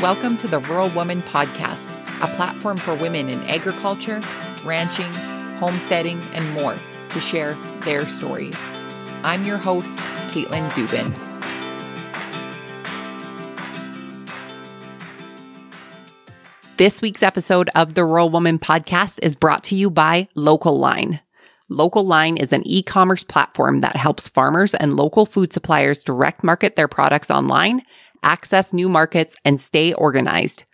Welcome to the Rural Woman Podcast, a platform for women in agriculture, ranching, homesteading, and more to share their stories. I'm your host, Caitlin Dubin. This week's episode of the Rural Woman Podcast is brought to you by Local Line. Local Line is an e-commerce platform that helps farmers and local food suppliers direct market their products online, access new markets, and stay organized.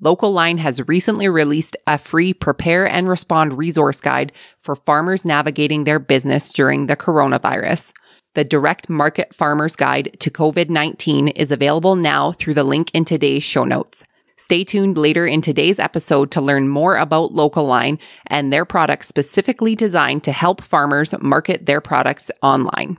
Local Line has recently released a free Prepare and Respond resource guide for farmers navigating their business during the coronavirus. The Direct Market Farmer's Guide to COVID-19 is available now through the link in today's show notes. Stay tuned later in today's episode to learn more about Local Line and their products specifically designed to help farmers market their products online.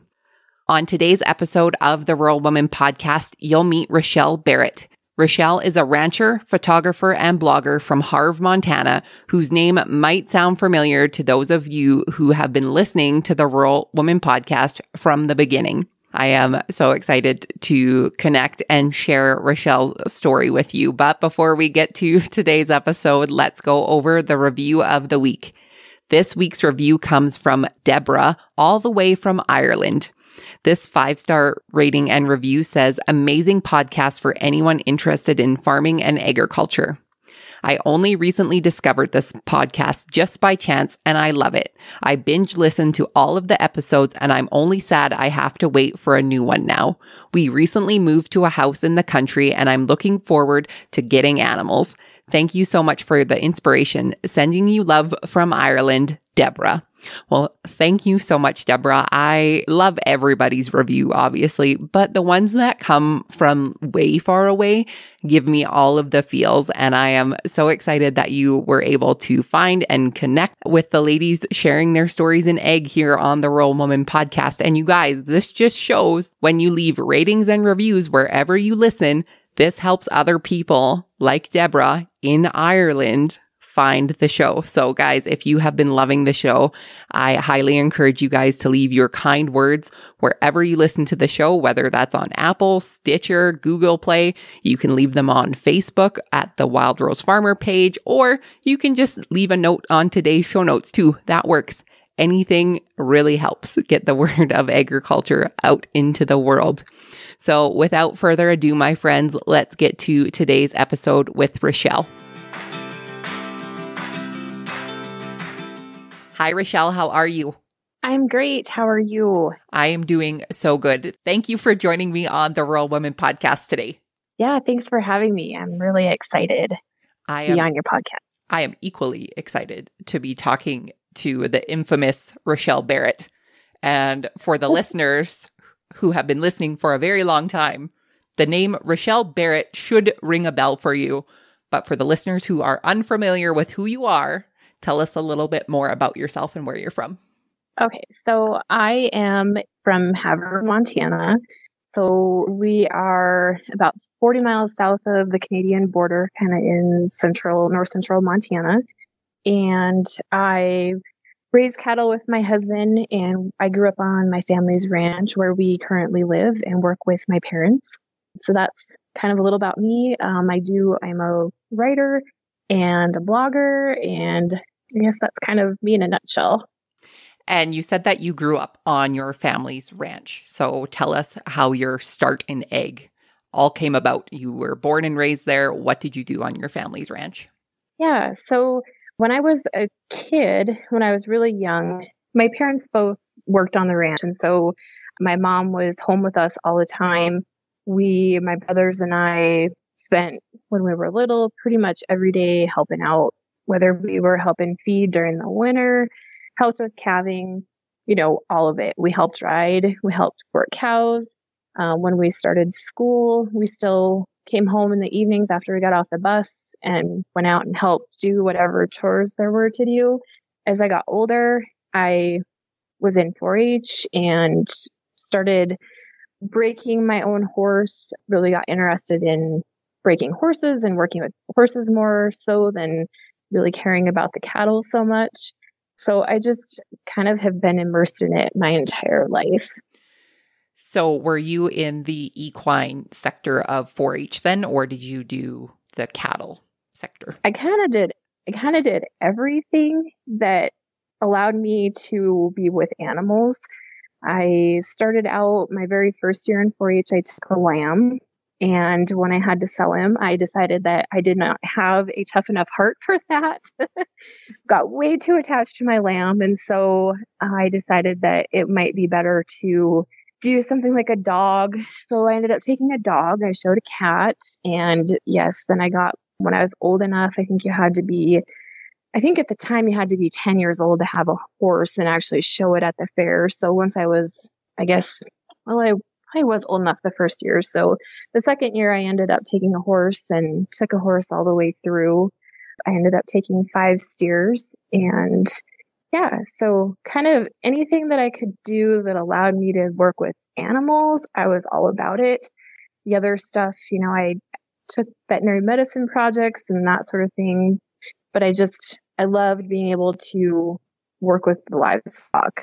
On today's episode of the Rural Woman Podcast, you'll meet Richelle Barrett. Richelle is a rancher, photographer, and blogger from Havre, Montana, whose name might sound familiar to those of you who have been listening to the Rural Woman Podcast from the beginning. I am so excited to connect and share Richelle's story with you. But before we get to today's episode, let's go over the review of the week. This week's review comes from Deborah, all the way from Ireland. This 5-star rating and review says, "Amazing podcast for anyone interested in farming and agriculture. I only recently discovered this podcast just by chance, and I love it. I binge listened to all of the episodes, and I'm only sad I have to wait for a new one now. We recently moved to a house in the country, and I'm looking forward to getting animals. Thank you so much for the inspiration. Sending you love from Ireland, Deborah." Well, thank you so much, Deborah. I love everybody's review, obviously, but the ones that come from way far away give me all of the feels, and I am so excited that you were able to find and connect with the ladies sharing their stories in egg here on the Rural Woman Podcast. And you guys, this just shows when you leave ratings and reviews wherever you listen, this helps other people like Deborah in Ireland find the show. So guys, if you have been loving the show, I highly encourage you guys to leave your kind words wherever you listen to the show, whether that's on Apple, Stitcher, Google Play. You can leave them on Facebook at the Wild Rose Farmer page, or you can just leave a note on today's show notes too. That works. Anything really helps get the word of agriculture out into the world. So without further ado, my friends, let's get to today's episode with Richelle. Hi, Richelle. How are you? I'm great. How are you? I am doing so good. Thank you for joining me on the Rural Women Podcast today. Yeah, thanks for having me. I'm really excited to be on your podcast. I am equally excited to be talking to the infamous Richelle Barrett. And for the listeners who have been listening for a very long time, the name Richelle Barrett should ring a bell for you. But for the listeners who are unfamiliar with who you are, tell us a little bit more about yourself and where you're from. Okay, so I am from Havre, Montana. So we are about 40 miles south of the Canadian border, kind of in north central Montana. And I raise cattle with my husband, and I grew up on my family's ranch where we currently live and work with my parents. So that's kind of a little about me. I'm a writer and a blogger, and I guess that's kind of me in a nutshell. And you said that you grew up on your family's ranch. So tell us how your start in egg all came about. You were born and raised there. What did you do on your family's ranch? Yeah. So when I was a kid, when I was really young, my parents both worked on the ranch. And so my mom was home with us all the time. My brothers and I spent, when we were little, pretty much every day helping out, whether we were helping feed during the winter, helped with calving, all of it. We helped ride, we helped work cows. When we started school, we still came home in the evenings after we got off the bus and went out and helped do whatever chores there were to do. As I got older, I was in 4-H and started breaking my own horse, really got interested in breaking horses and working with horses more so than really caring about the cattle so much. So I just kind of have been immersed in it my entire life. So were you in the equine sector of 4-H then, or did you do the cattle sector? I kind of did everything that allowed me to be with animals. I started out my very first year in 4-H, I took a lamb. And when I had to sell him, I decided that I did not have a tough enough heart for that. Got way too attached to my lamb. And so I decided that it might be better to do something like a dog. So I ended up taking a dog. I showed a cat. And yes, then I got, when I was old enough, I think at the time you had to be 10 years old to have a horse and actually show it at the fair. So once I was, I was old enough the first year. So the second year I ended up taking a horse and took a horse all the way through. I ended up taking 5 steers, and yeah, so kind of anything that I could do that allowed me to work with animals, I was all about it. The other stuff, I took veterinary medicine projects and that sort of thing, but I loved being able to work with the livestock.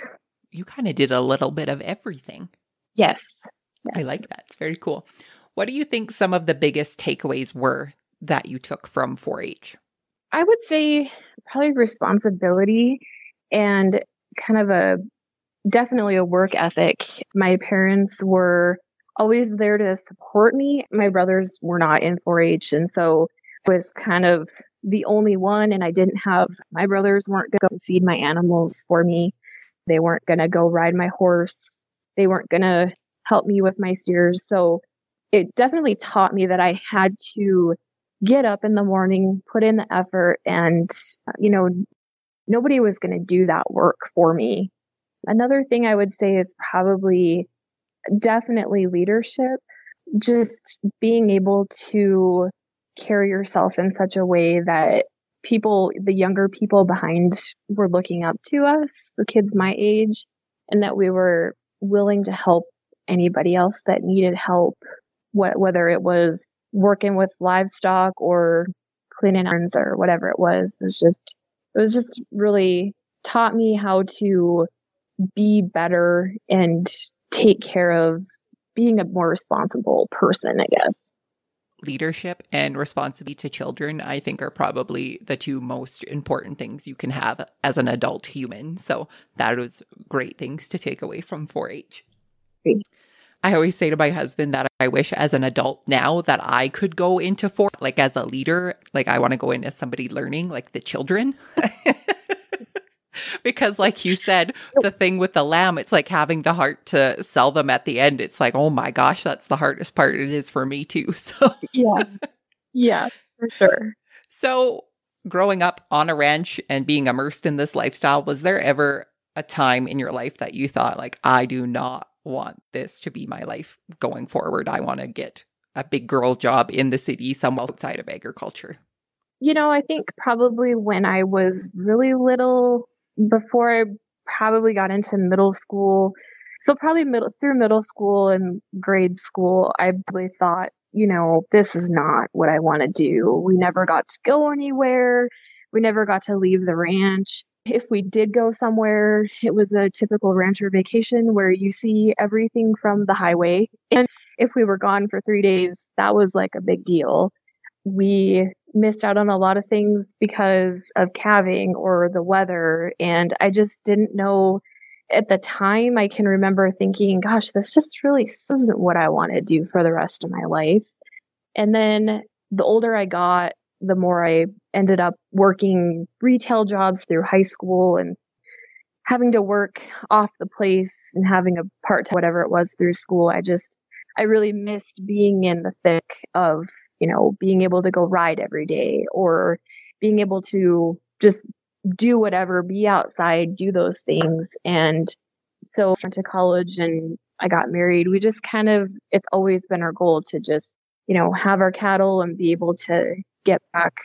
You kind of did a little bit of everything. Yes. I like that. It's very cool. What do you think some of the biggest takeaways were that you took from 4-H? I would say probably responsibility and kind of definitely a work ethic. My parents were always there to support me. My brothers were not in 4-H, and so I was kind of the only one, and my brothers weren't going to feed my animals for me. They weren't going to go ride my horse. They weren't going to help me with my steers. So it definitely taught me that I had to get up in the morning, put in the effort, and, nobody was going to do that work for me. Another thing I would say is probably definitely leadership, just being able to carry yourself in such a way that the younger people behind were looking up to us, the kids my age, and that we were willing to help anybody else that needed help, whether it was working with livestock or cleaning urns or whatever it was. It was just really taught me how to be better and take care of being a more responsible person, I guess. Leadership and responsibility to children, I think, are probably the two most important things you can have as an adult human. So that was great things to take away from 4-H. I always say to my husband that I wish as an adult now that I could go into 4-H, like as a leader, like I want to go in as somebody learning, like the children. Because like you said, the thing with the lamb, it's like having the heart to sell them at the end. It's like, oh my gosh, that's the hardest part. It is for me too. So yeah, for sure. So growing up on a ranch and being immersed in this lifestyle, was there ever a time in your life that you thought like, I do not want this to be my life going forward. I want to get a big girl job in the city, somewhere outside of agriculture. I think probably when I was really little, before I probably got into middle school, so probably through middle school and grade school, I probably thought, this is not what I want to do. We never got to go anywhere. We never got to leave the ranch. If we did go somewhere, it was a typical rancher vacation where you see everything from the highway. And if we were gone for 3 days, that was like a big deal. We missed out on a lot of things because of calving or the weather. And I just didn't know at the time. I can remember thinking, gosh, this just really isn't what I want to do for the rest of my life. And then the older I got, the more I ended up working retail jobs through high school and having to work off the place and having a part-time, whatever it was through school. I really missed being in the thick of, being able to go ride every day or being able to just do whatever, be outside, do those things. And so I went to college and I got married. We just it's always been our goal to just, have our cattle and be able to get back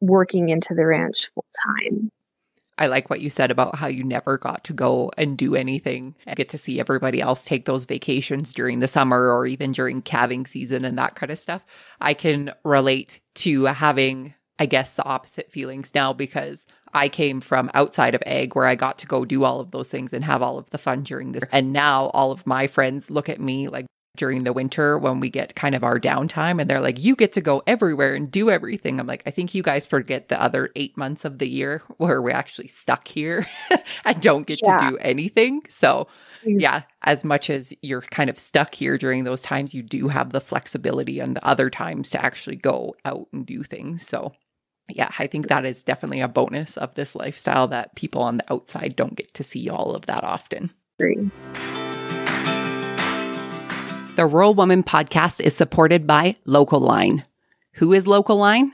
working into the ranch full time. I like what you said about how you never got to go and do anything and get to see everybody else take those vacations during the summer or even during calving season and that kind of stuff. I can relate to having I guess, the opposite feelings now, because I came from outside of ag where I got to go do all of those things and have all of the fun during this. And now all of my friends look at me like during the winter when we get kind of our downtime and they're like, you get to go everywhere and do everything. I'm like, I think you guys forget the other 8 months of the year where we're actually stuck here and don't get to do anything. So yeah, as much as you're kind of stuck here during those times, you do have the flexibility on the other times to actually go out and do things. So yeah, I think that is definitely a bonus of this lifestyle that people on the outside don't get to see all of that often. Great. The Rural Woman Podcast is supported by Local Line. Who is Local Line?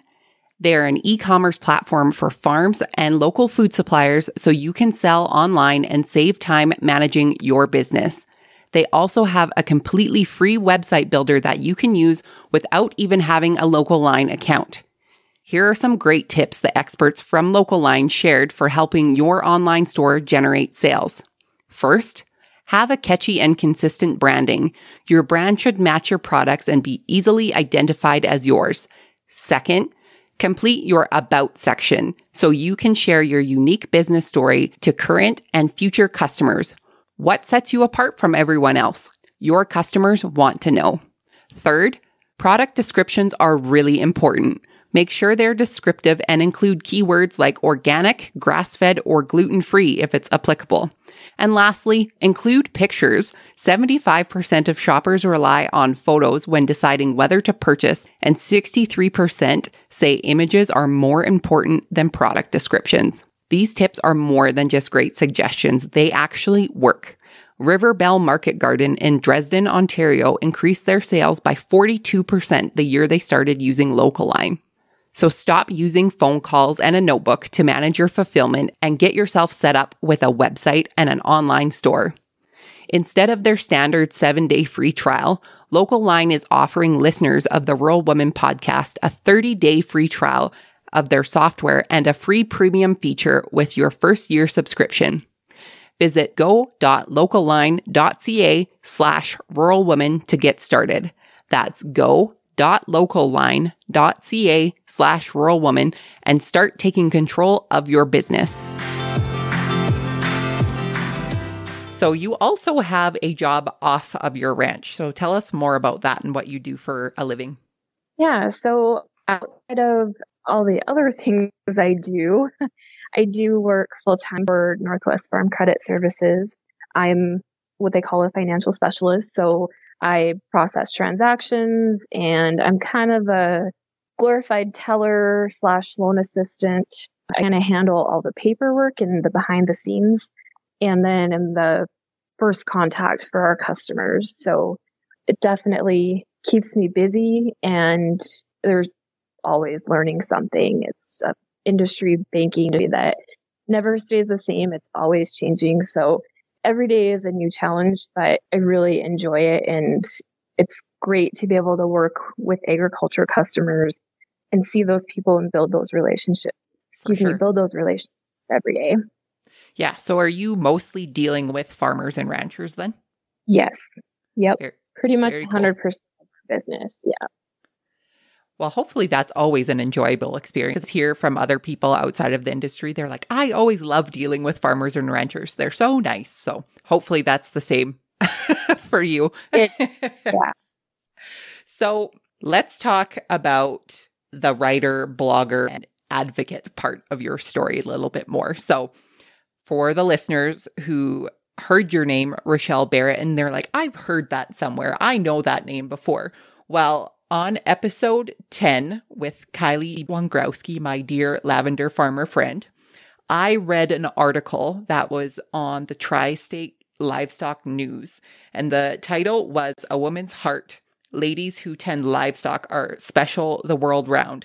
They're an e-commerce platform for farms and local food suppliers so you can sell online and save time managing your business. They also have a completely free website builder that you can use without even having a Local Line account. Here are some great tips the experts from Local Line shared for helping your online store generate sales. First, have a catchy and consistent branding. Your brand should match your products and be easily identified as yours. Second, complete your About section so you can share your unique business story to current and future customers. What sets you apart from everyone else? Your customers want to know. Third, product descriptions are really important. Make sure they're descriptive and include keywords like organic, grass-fed, or gluten-free if it's applicable. And lastly, include pictures. 75% of shoppers rely on photos when deciding whether to purchase, and 63% say images are more important than product descriptions. These tips are more than just great suggestions. They actually work. Riverbell Market Garden in Dresden, Ontario increased their sales by 42% the year they started using Local Line. So stop using phone calls and a notebook to manage your fulfillment and get yourself set up with a website and an online store. Instead of their standard 7-day free trial, Local Line is offering listeners of the Rural Woman Podcast a 30-day free trial of their software and a free premium feature with your first-year subscription. Visit go.localline.ca/ruralwoman to get started. That's go.localline.ca/ruralwoman and start taking control of your business. So you also have a job off of your ranch. So tell us more about that and what you do for a living. Yeah. So outside of all the other things I do work full-time for Northwest Farm Credit Services. I'm what they call a financial specialist. So I process transactions and I'm kind of a glorified teller / loan assistant. I kind of handle all the paperwork and the behind the scenes, and then I'm the first contact for our customers. So it definitely keeps me busy and there's always learning something. It's an industry, banking, that never stays the same. It's always changing. So every day is a new challenge, but I really enjoy it. And it's great to be able to work with agriculture customers and see those people and build those relationships. Build those relationships every day. Yeah. So are you mostly dealing with farmers and ranchers then? Yes. Yep. Pretty much 100% cool. Business. Yeah. Well, hopefully that's always an enjoyable experience. Because hear from other people outside of the industry, they're like, I always love dealing with farmers and ranchers. They're so nice. So hopefully that's the same for you. Yeah. So let's talk about the writer, blogger, and advocate part of your story a little bit more. So for the listeners who heard your name, Richelle Barrett, and they're like, I've heard that somewhere. I know that name before. Well, on episode 10 with Kylie Wongrowski, my dear lavender farmer friend, I read an article that was on the Tri-State Livestock News, and the title was A Woman's Heart, Ladies Who Tend Livestock Are Special the World Round.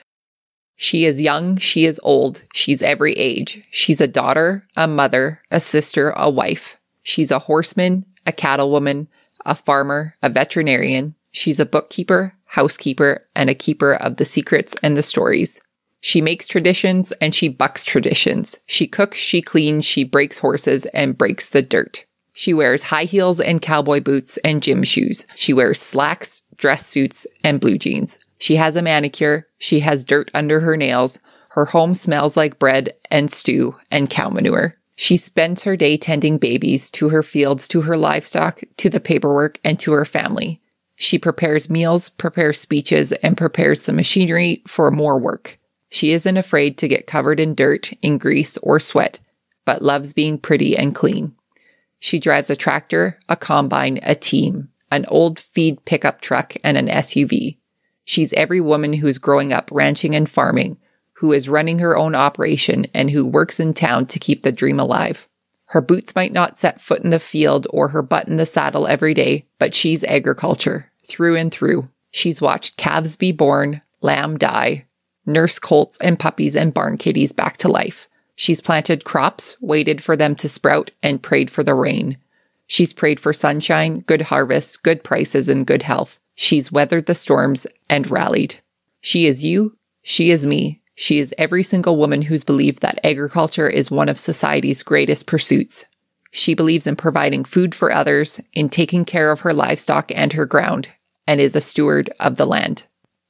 She is young, she is old, she's every age. She's a daughter, a mother, a sister, a wife. She's a horseman, a cattlewoman, a farmer, a veterinarian. She's a bookkeeper, housekeeper, and a keeper of the secrets and the stories. She makes traditions and she bucks traditions. She cooks, she cleans, she breaks horses and breaks the dirt. She wears high heels and cowboy boots and gym shoes. She wears slacks, dress suits, and blue jeans. She has a manicure, she has dirt under her nails, her home smells like bread and stew and cow manure. She spends her day tending babies, to her fields, to her livestock, to the paperwork, and to her family. She prepares meals, prepares speeches, and prepares the machinery for more work. She isn't afraid to get covered in dirt, in grease, or sweat, but loves being pretty and clean. She drives a tractor, a combine, a team, an old feed pickup truck, and an SUV. She's every woman who's growing up ranching and farming, who is running her own operation, and who works in town to keep the dream alive. Her boots might not set foot in the field or her butt in the saddle every day, but she's agriculture, through and through. She's watched calves be born, lamb die, nurse colts and puppies and barn kitties back to life. She's planted crops, waited for them to sprout, and prayed for the rain. She's prayed for sunshine, good harvests, good prices, and good health. She's weathered the storms and rallied. She is you. She is me. She is every single woman who's believed that agriculture is one of society's greatest pursuits. She believes in providing food for others, in taking care of her livestock and her ground, and is a steward of the land.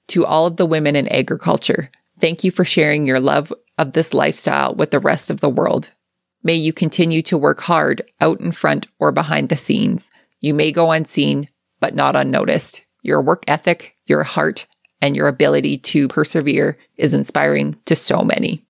To all of the women in agriculture, thank you for sharing your love of this lifestyle with the rest of the world. May you continue to work hard out in front or behind the scenes. You may go unseen, but not unnoticed. Your work ethic, your heart, and your ability to persevere is inspiring to so many.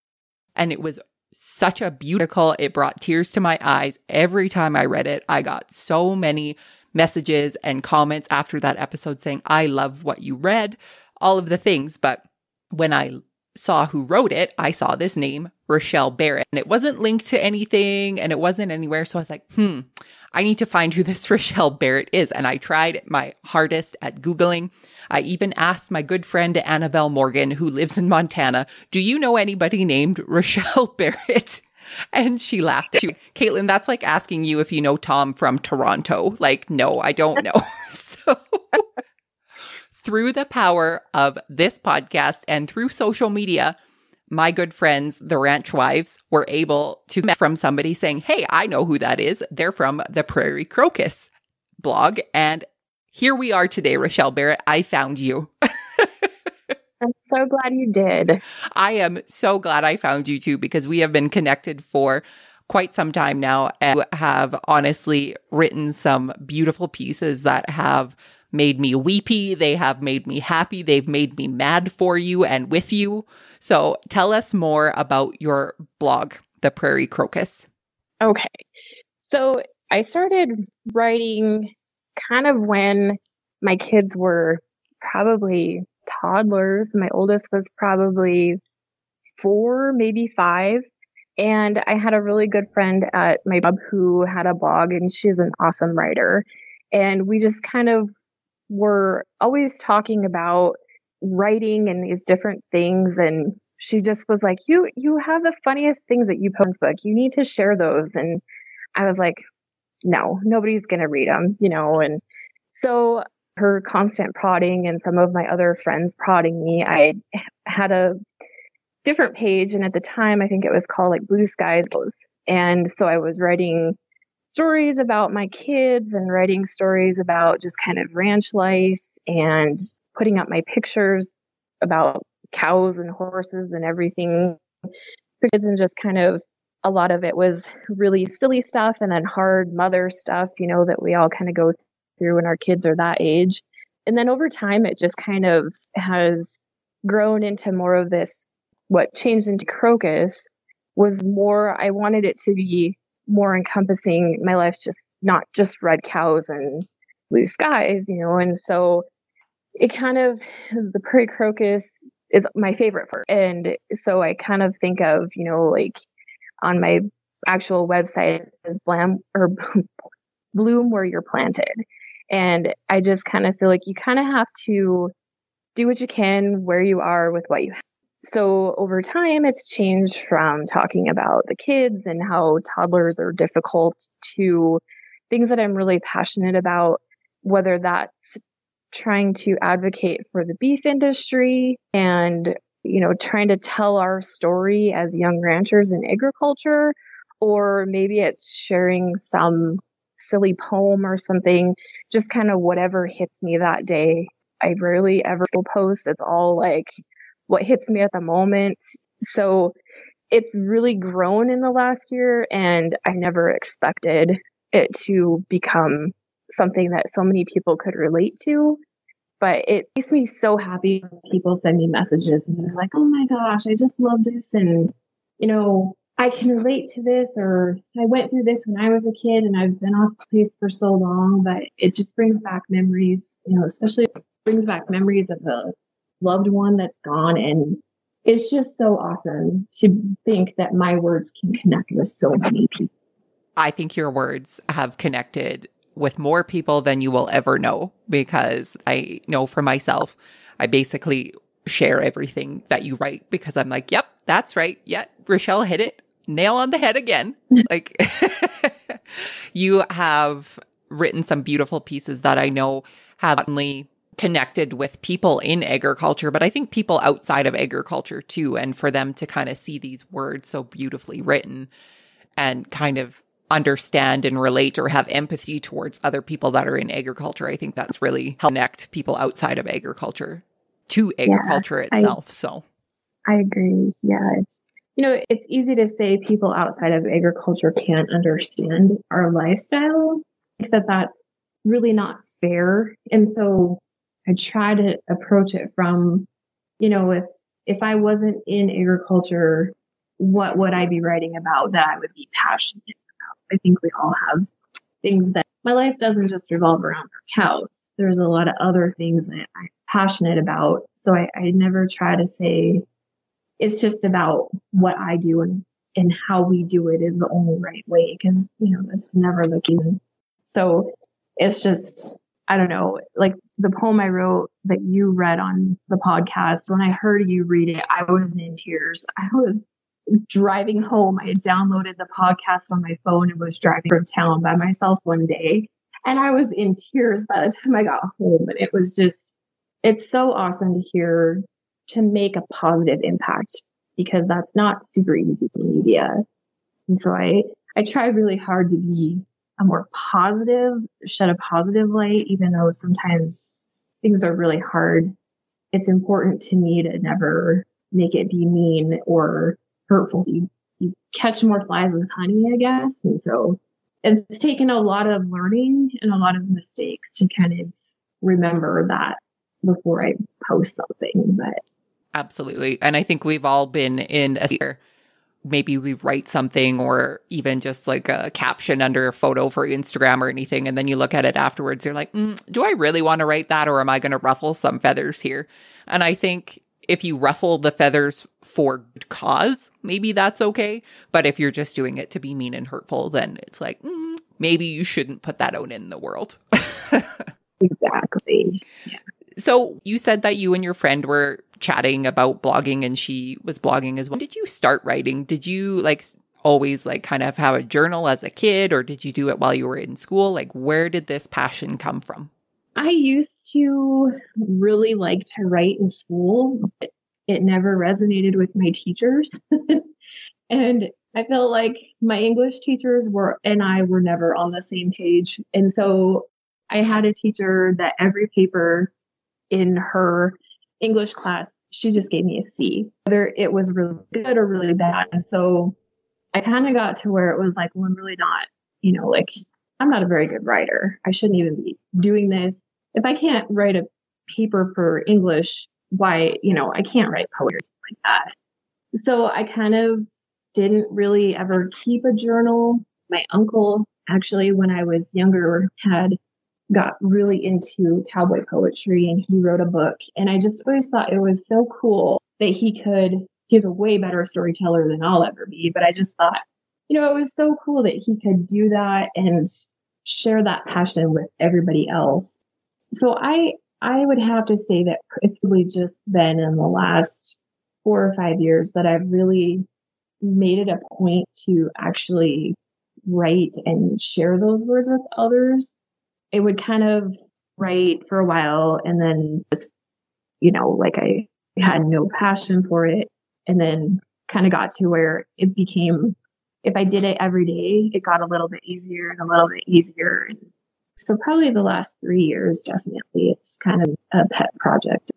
And it was such a beautiful, it brought tears to my eyes every time I read it. I got so many messages and comments after that episode saying, I love what you read, all of the things. But when I saw who wrote it, I saw this name, Richelle Barrett, and it wasn't linked to anything and it wasn't anywhere. So I was like, I need to find who this Richelle Barrett is. And I tried my hardest at Googling. I even asked my good friend Annabelle Morgan, who lives in Montana, do you know anybody named Richelle Barrett? And she laughed at you. Caitlin, that's like asking you if you know Tom from Toronto. Like, no, I don't know. So through the power of this podcast and through social media, my good friends, the Ranch Wives, were able to get from somebody saying, hey, I know who that is. They're from the Prairie Crocus blog. And here we are today, Richelle Barrett. I found you. I'm so glad you did. I am so glad I found you too, because we have been connected for quite some time now and have honestly written some beautiful pieces that have made me weepy. They have made me happy. They've made me mad for you and with you. So tell us more about your blog, The Prairie Crocus. Okay. So I started writing kind of when my kids were probably toddlers. My oldest was probably 4, maybe 5. And I had a really good friend at my job who had a blog, and she's an awesome writer. And we just kind of were always talking about writing and these different things. And she just was like, you have the funniest things that you post on Facebook. You need to share those. And I was like, no, nobody's going to read them, you know? And so her constant prodding and some of my other friends prodding me, I had a different page. And at the time, I think it was called like Blue Skies. And so I was writing stories about my kids and writing stories about just kind of ranch life and putting up my pictures about cows and horses and everything. And just kind of a lot of it was really silly stuff and then hard mother stuff, you know, that we all kind of go through when our kids are that age. And then over time, it just kind of has grown into more of this. What changed into Crocus was more, I wanted it to be more encompassing. My life's just not just red cows and blue skies, you know? And so it kind of, the Prairie Crocus is my favorite part. And so I kind of think of, you know, like on my actual website, it says bloom where you're planted. And I just kind of feel like you kind of have to do what you can where you are with what you have. So over time, it's changed from talking about the kids and how toddlers are difficult to things that I'm really passionate about, whether that's trying to advocate for the beef industry and, you know, trying to tell our story as young ranchers in agriculture, or maybe it's sharing some silly poem or something, just kind of whatever hits me that day. I rarely ever post. It's all like what hits me at the moment. So it's really grown in the last year, and I never expected it to become something that so many people could relate to. But it makes me so happy when people send me messages and they're like, oh my gosh, I just love this. And, you know, I can relate to this, or I went through this when I was a kid and I've been off place for so long, but it just brings back memories, you know, especially it brings back memories of a loved one that's gone. And it's just so awesome to think that my words can connect with so many people. I think your words have connected with more people than you will ever know, because I know for myself, I basically share everything that you write because I'm like, yep, that's right. Yeah, Richelle hit it. Nail on the head again. Like, you have written some beautiful pieces that I know have only connected with people in agriculture, but I think people outside of agriculture too. And for them to kind of see these words so beautifully written and kind of understand and relate or have empathy towards other people that are in agriculture. I think that's really helped connect people outside of agriculture to agriculture itself. I agree. Yeah. It's easy to say people outside of agriculture can't understand our lifestyle. I think that's really not fair. And so I try to approach it from, if I wasn't in agriculture, what would I be writing about that I would be passionate about? I think we all have things that my life doesn't just revolve around our cows. There's a lot of other things that I'm passionate about. So I never try to say it's just about what I do and how we do it is the only right way, because, that's never looking. So it's just, I don't know, like the poem I wrote that you read on the podcast, when I heard you read it, I was in tears. I was driving home. I had downloaded the podcast on my phone and was driving from town by myself one day. And I was in tears by the time I got home. And it was just, it's so awesome to hear, to make a positive impact, because that's not super easy for media. And so I try really hard to be a more positive, shed a positive light, even though sometimes things are really hard. It's important to me to never make it be mean or hurtful. You catch more flies with honey, I guess. And so it's taken a lot of learning and a lot of mistakes to kind of remember that before I post something. But absolutely. And I think we've all been in a year. Maybe we write something or even just like a caption under a photo for Instagram or anything. And then you look at it afterwards, you're like, do I really want to write that? Or am I going to ruffle some feathers here? And I think if you ruffle the feathers for good cause, maybe that's okay. But if you're just doing it to be mean and hurtful, then it's like, maybe you shouldn't put that out in the world. Exactly. Yeah. So you said that you and your friend were chatting about blogging and she was blogging as well. When did you start writing? Did you always kind of have a journal as a kid, or did you do it while you were in school? Where did this passion come from? I used to really like to write in school, but it never resonated with my teachers. And I felt like my English teachers and I were never on the same page. And so I had a teacher that every paper in her English class, she just gave me a C, whether it was really good or really bad. And so I kind of got to where it was like, well, I'm really not, I'm not a very good writer. I shouldn't even be doing this. If I can't write a paper for English, why, I can't write poetry or something like that. So I kind of didn't really ever keep a journal. My uncle, actually, when I was younger, got really into cowboy poetry, and he wrote a book. And I just always thought it was so cool that he's a way better storyteller than I'll ever be. But I just thought, it was so cool that he could do that and share that passion with everybody else. So I would have to say that it's really just been in the last 4 or 5 years that I've really made it a point to actually write and share those words with others. It would kind of write for a while and then just, I had no passion for it, and then kind of got to where it became, if I did it every day, it got a little bit easier and a little bit easier. And So probably the last 3 years, definitely, it's kind of a pet project.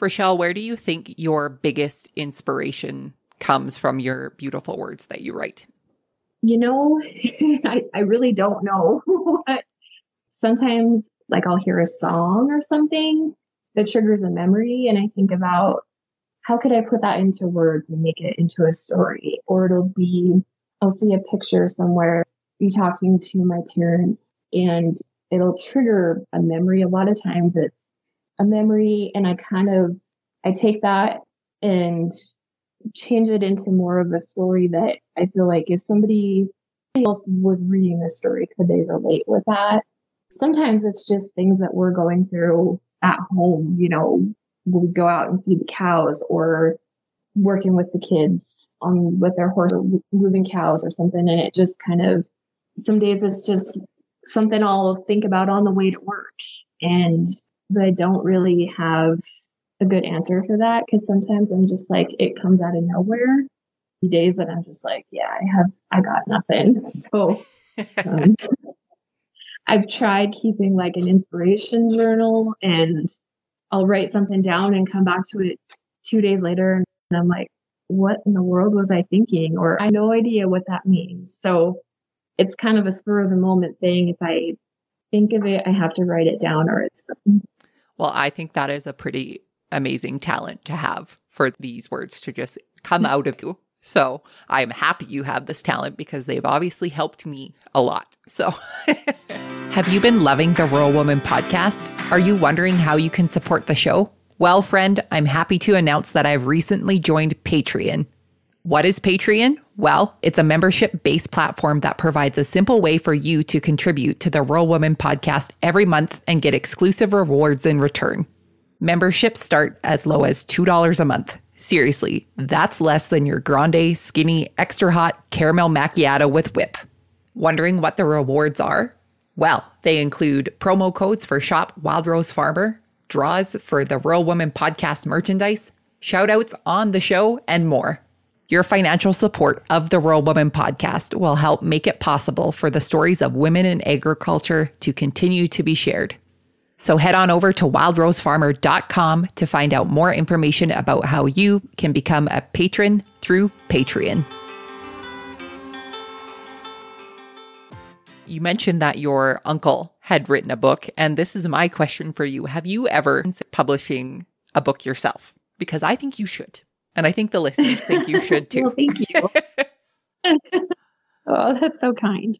Richelle, where do you think your biggest inspiration comes from your beautiful words that you write? You know, I really don't know. Sometimes, like, I'll hear a song or something that triggers a memory, and I think about how could I put that into words and make it into a story? Or it'll be, I'll see a picture somewhere, be talking to my parents, and it'll trigger a memory. A lot of times it's a memory, and I take that and change it into more of a story that I feel like if somebody else was reading this story, could they relate with that? Sometimes it's just things that we're going through at home, you know, we go out and feed the cows or working with the kids on with their horse or moving cows or something. And it just kind of, some days it's just something I'll think about on the way to work. And but I don't really have a good answer for that, because sometimes I'm just like, it comes out of nowhere. Days that I'm just like, yeah, I got nothing. So I've tried keeping like an inspiration journal, and I'll write something down and come back to it 2 days later. And I'm like, what in the world was I thinking? Or I have no idea what that means. So it's kind of a spur of the moment thing. If I think of it, I have to write it down or it's gone. Well, I think that is a pretty amazing talent to have, for these words to just come out of you. So I'm happy you have this talent, because they've obviously helped me a lot. So have you been loving the Rural Woman podcast? Are you wondering how you can support the show? Well, friend, I'm happy to announce that I've recently joined Patreon. What is Patreon? Well, it's a membership-based platform that provides a simple way for you to contribute to the Rural Woman podcast every month and get exclusive rewards in return. Memberships start as low as $2 a month. Seriously, that's less than your grande, skinny, extra hot caramel macchiato with whip. Wondering what the rewards are? Well, they include promo codes for Shop Wild Rose Farmer, draws for the Rural Woman podcast merchandise, shout-outs on the show, and more. Your financial support of the Rural Woman podcast will help make it possible for the stories of women in agriculture to continue to be shared. So head on over to WildRoseFarmer.com to find out more information about how you can become a patron through Patreon. You mentioned that your uncle had written a book, and this is my question for you. Have you ever considered publishing a book yourself? Because I think you should. And I think the listeners think you should too. Well, thank you. Oh, that's so kind.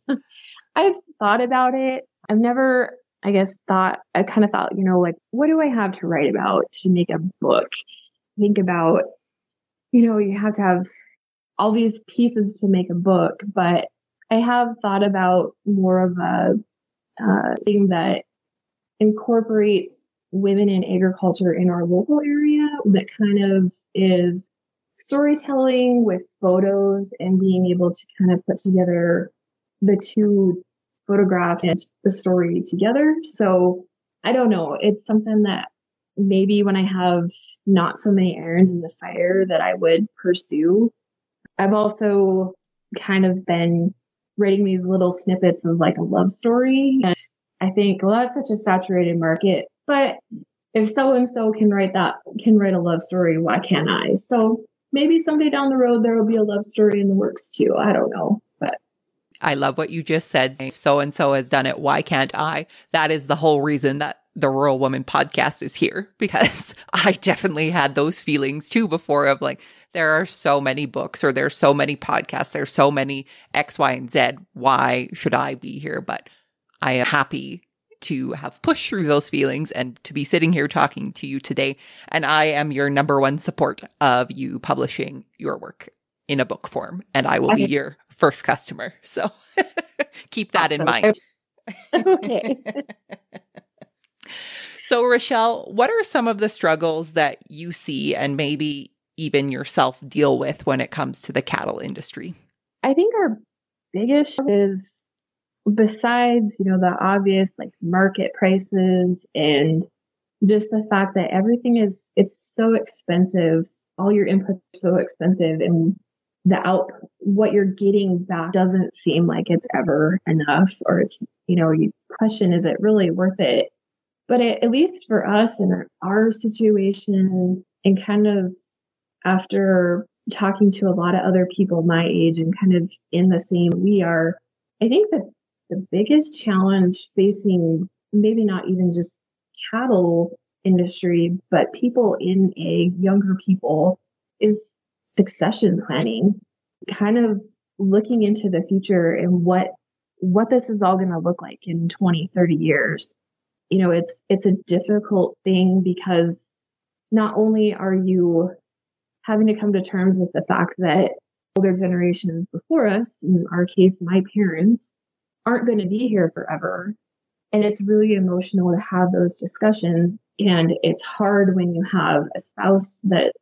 I've thought about it. I've never, I guess, thought, you know, like, what do I have to write about to make a book? Think about, you know, you have to have all these pieces to make a book, but I have thought about more of a thing that incorporates women in agriculture in our local area, that kind of is storytelling with photos and being able to kind of put together the two photographs and the story together. So I don't know. It's something that maybe when I have not so many irons in the fire that I would pursue. I've also kind of been writing these little snippets of like a love story. And I think, well, that's such a saturated market. But if so-and-so can write a love story, why can't I? So maybe someday down the road, there will be a love story in the works too. I don't know, but. I love what you just said. If so-and-so has done it, why can't I? That is the whole reason that the Rural Woman podcast is here, because I definitely had those feelings too before of like, there are so many books, or there's so many podcasts, there's so many X, Y, and Z. Why should I be here? But I am happy to have pushed through those feelings and to be sitting here talking to you today. And I am your number one support of you publishing your work in a book form. And I will be your first customer. So keep that in mind. Okay. So Richelle, what are some of the struggles that you see and maybe even yourself deal with when it comes to the cattle industry? I think our biggest is, besides, you know, the obvious like market prices and just the fact that everything is, it's so expensive, all your inputs are so expensive, and the what you're getting back doesn't seem like it's ever enough, or it's, you know, you question, is it really worth it? But at least for us in our situation, and kind of after talking to a lot of other people my age and kind of in the same we are, I think that the biggest challenge facing maybe not even just cattle industry, but people in ag, younger people, is succession planning, kind of looking into the future and what this is all going to look like in 20, 30 years. You know, it's a difficult thing because not only are you having to come to terms with the fact that older generations before us, in our case, my parents, aren't going to be here forever. And it's really emotional to have those discussions. And it's hard when you have a spouse that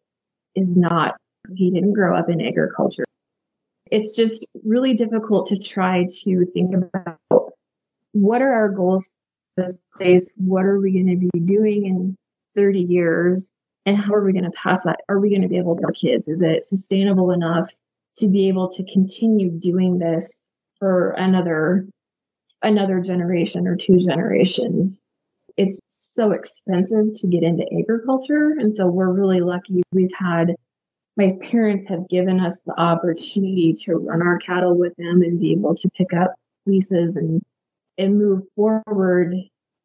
is not, he didn't grow up in agriculture. It's just really difficult to try to think about what are our goals for this place? What are we going to be doing in 30 years? And how are we going to pass that? Are we going to be able to help our kids? Is it sustainable enough to be able to continue doing this for another generation or two generations? It's so expensive to get into agriculture. And so we're really lucky. My parents have given us the opportunity to run our cattle with them and be able to pick up leases and move forward.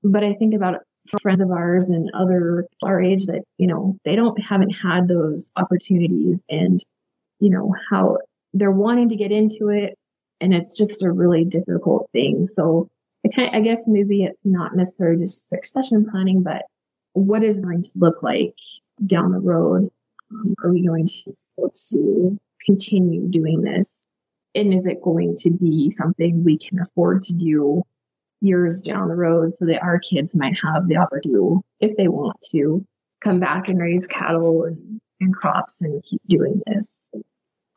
But I think about friends of ours and other our age that, you know, they haven't had those opportunities, and, you know, how they're wanting to get into it. And it's just a really difficult thing. So I guess maybe it's not necessarily just succession planning, but what is going to look like down the road? Are we going to be able to continue doing this? And is it going to be something we can afford to do years down the road, so that our kids might have the opportunity, if they want to, come back and raise cattle and crops and keep doing this?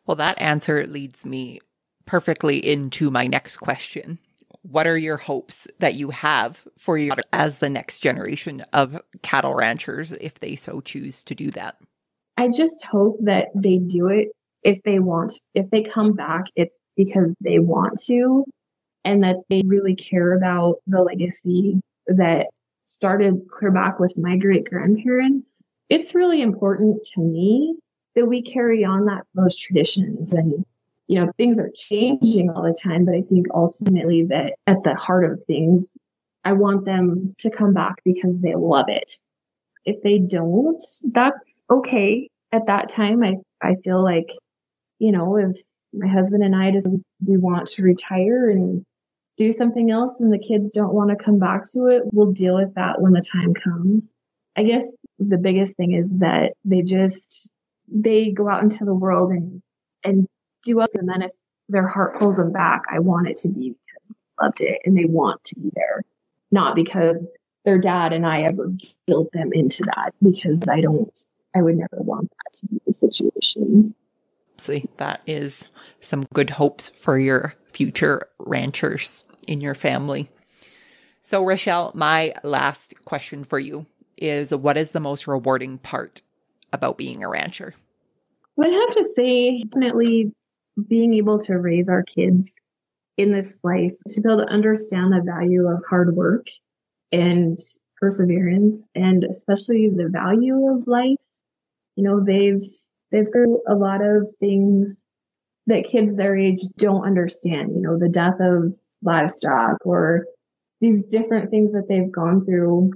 Well, that answer leads me perfectly into my next question. What are your hopes that you have for your as the next generation of cattle ranchers, if they so choose to do that? I just hope that they do it if they want. If they come back, it's because they want to, and that they really care about the legacy that started clear back with my great-grandparents. It's really important to me that we carry on those traditions. And, you know, things are changing all the time, but I think ultimately that at the heart of things, I want them to come back because they love it. If they don't, that's okay. At that time, I feel like, you know, if my husband and I we want to retire and do something else and the kids don't want to come back to it, we'll deal with that when the time comes. I guess the biggest thing is that they go out into the world and do other, and then if their heart pulls them back, I want it to be because they loved it and they want to be there, not because their dad and I ever guilt them into that, because I would never want that to be the situation. See, that is some good hopes for your future ranchers in your family. So, Richelle, my last question for you is, what is the most rewarding part about being a rancher? I would have to say definitely being able to raise our kids in this life, to be able to understand the value of hard work and perseverance, and especially the value of life. You know, they've heard a lot of things that kids their age don't understand, you know, the death of livestock or these different things that they've gone through.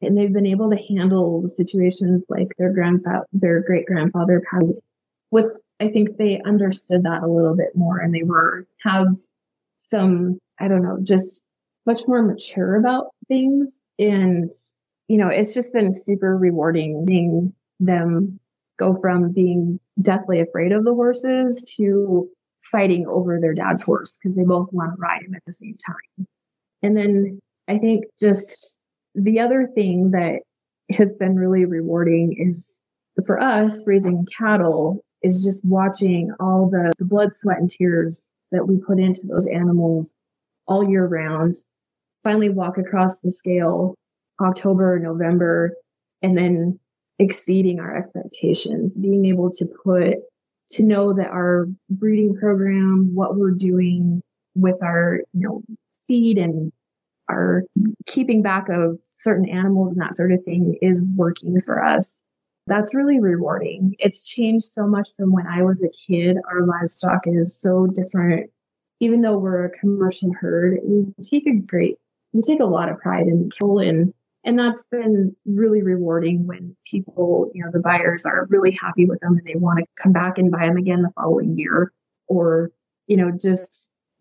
And they've been able to handle situations like their great-grandfather passed with, I think they understood that a little bit more, and they have some, I don't know, just much more mature about things. And, you know, it's just been super rewarding seeing them go from being deathly afraid of the horses to fighting over their dad's horse because they both want to ride him at the same time. And then I think just the other thing that has been really rewarding is for us raising cattle is just watching all the blood, sweat, and tears that we put into those animals all year round, finally walk across the scale October or November, and then exceeding our expectations, being able to put to know that our breeding program, what we're doing with our, feed and our keeping back of certain animals and that sort of thing is working for us. That's really rewarding. It's changed so much from when I was a kid. Our livestock is so different. Even though we're a commercial herd, we take a lot of pride in killing. And that's been really rewarding when people, the buyers are really happy with them and they want to come back and buy them again the following year. Or,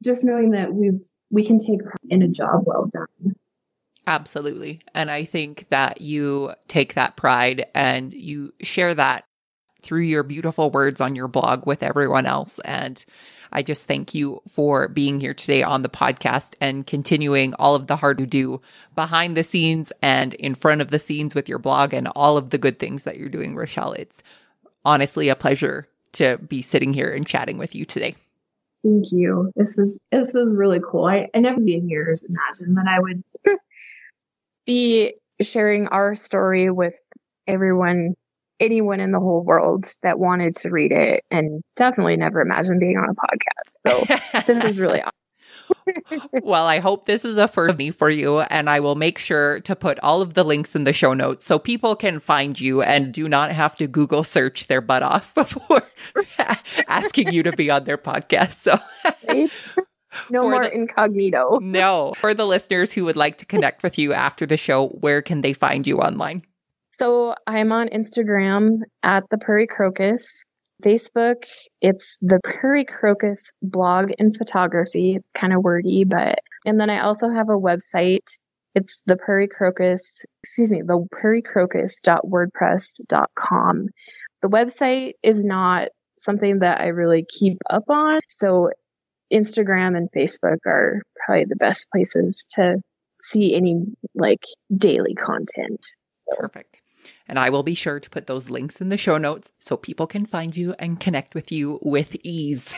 just knowing that we can take pride in a job well done. Absolutely. And I think that you take that pride and you share that through your beautiful words on your blog with everyone else. And I just thank you for being here today on the podcast and continuing all of the hard you do behind the scenes and in front of the scenes with your blog and all of the good things that you're doing, Richelle. It's honestly a pleasure to be sitting here and chatting with you today. Thank you. This is really cool. I never in years imagined that I would be sharing our story with anyone in the whole world that wanted to read it, and definitely never imagined being on a podcast. So this is really awesome. Well, I hope this is a first for you, and I will make sure to put all of the links in the show notes so people can find you and do not have to Google search their butt off before asking you to be on their podcast. So right? No more incognito. No. For the listeners who would like to connect with you after the show, where can they find you online? So I'm on Instagram at the Prairie Crocus. Facebook, it's the Prairie Crocus blog and photography. It's kind of wordy, and then I also have a website. It's the prairiecrocus.wordpress.com. The website is not something that I really keep up on. So Instagram and Facebook are probably the best places to see any daily content. So. Perfect. And I will be sure to put those links in the show notes so people can find you and connect with you with ease.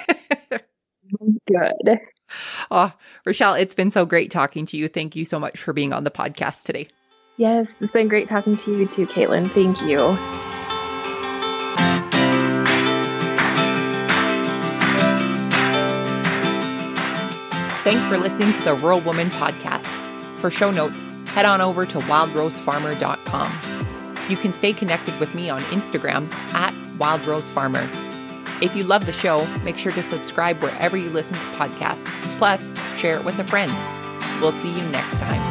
Good. Oh, Richelle, it's been so great talking to you. Thank you so much for being on the podcast today. Yes, it's been great talking to you too, Caitlin. Thank you. Thanks for listening to the Rural Woman Podcast. For show notes, head on over to WildRoseFarmer.com. You can stay connected with me on Instagram at Wild Rose Farmer. If you love the show, make sure to subscribe wherever you listen to podcasts. Plus, share it with a friend. We'll see you next time.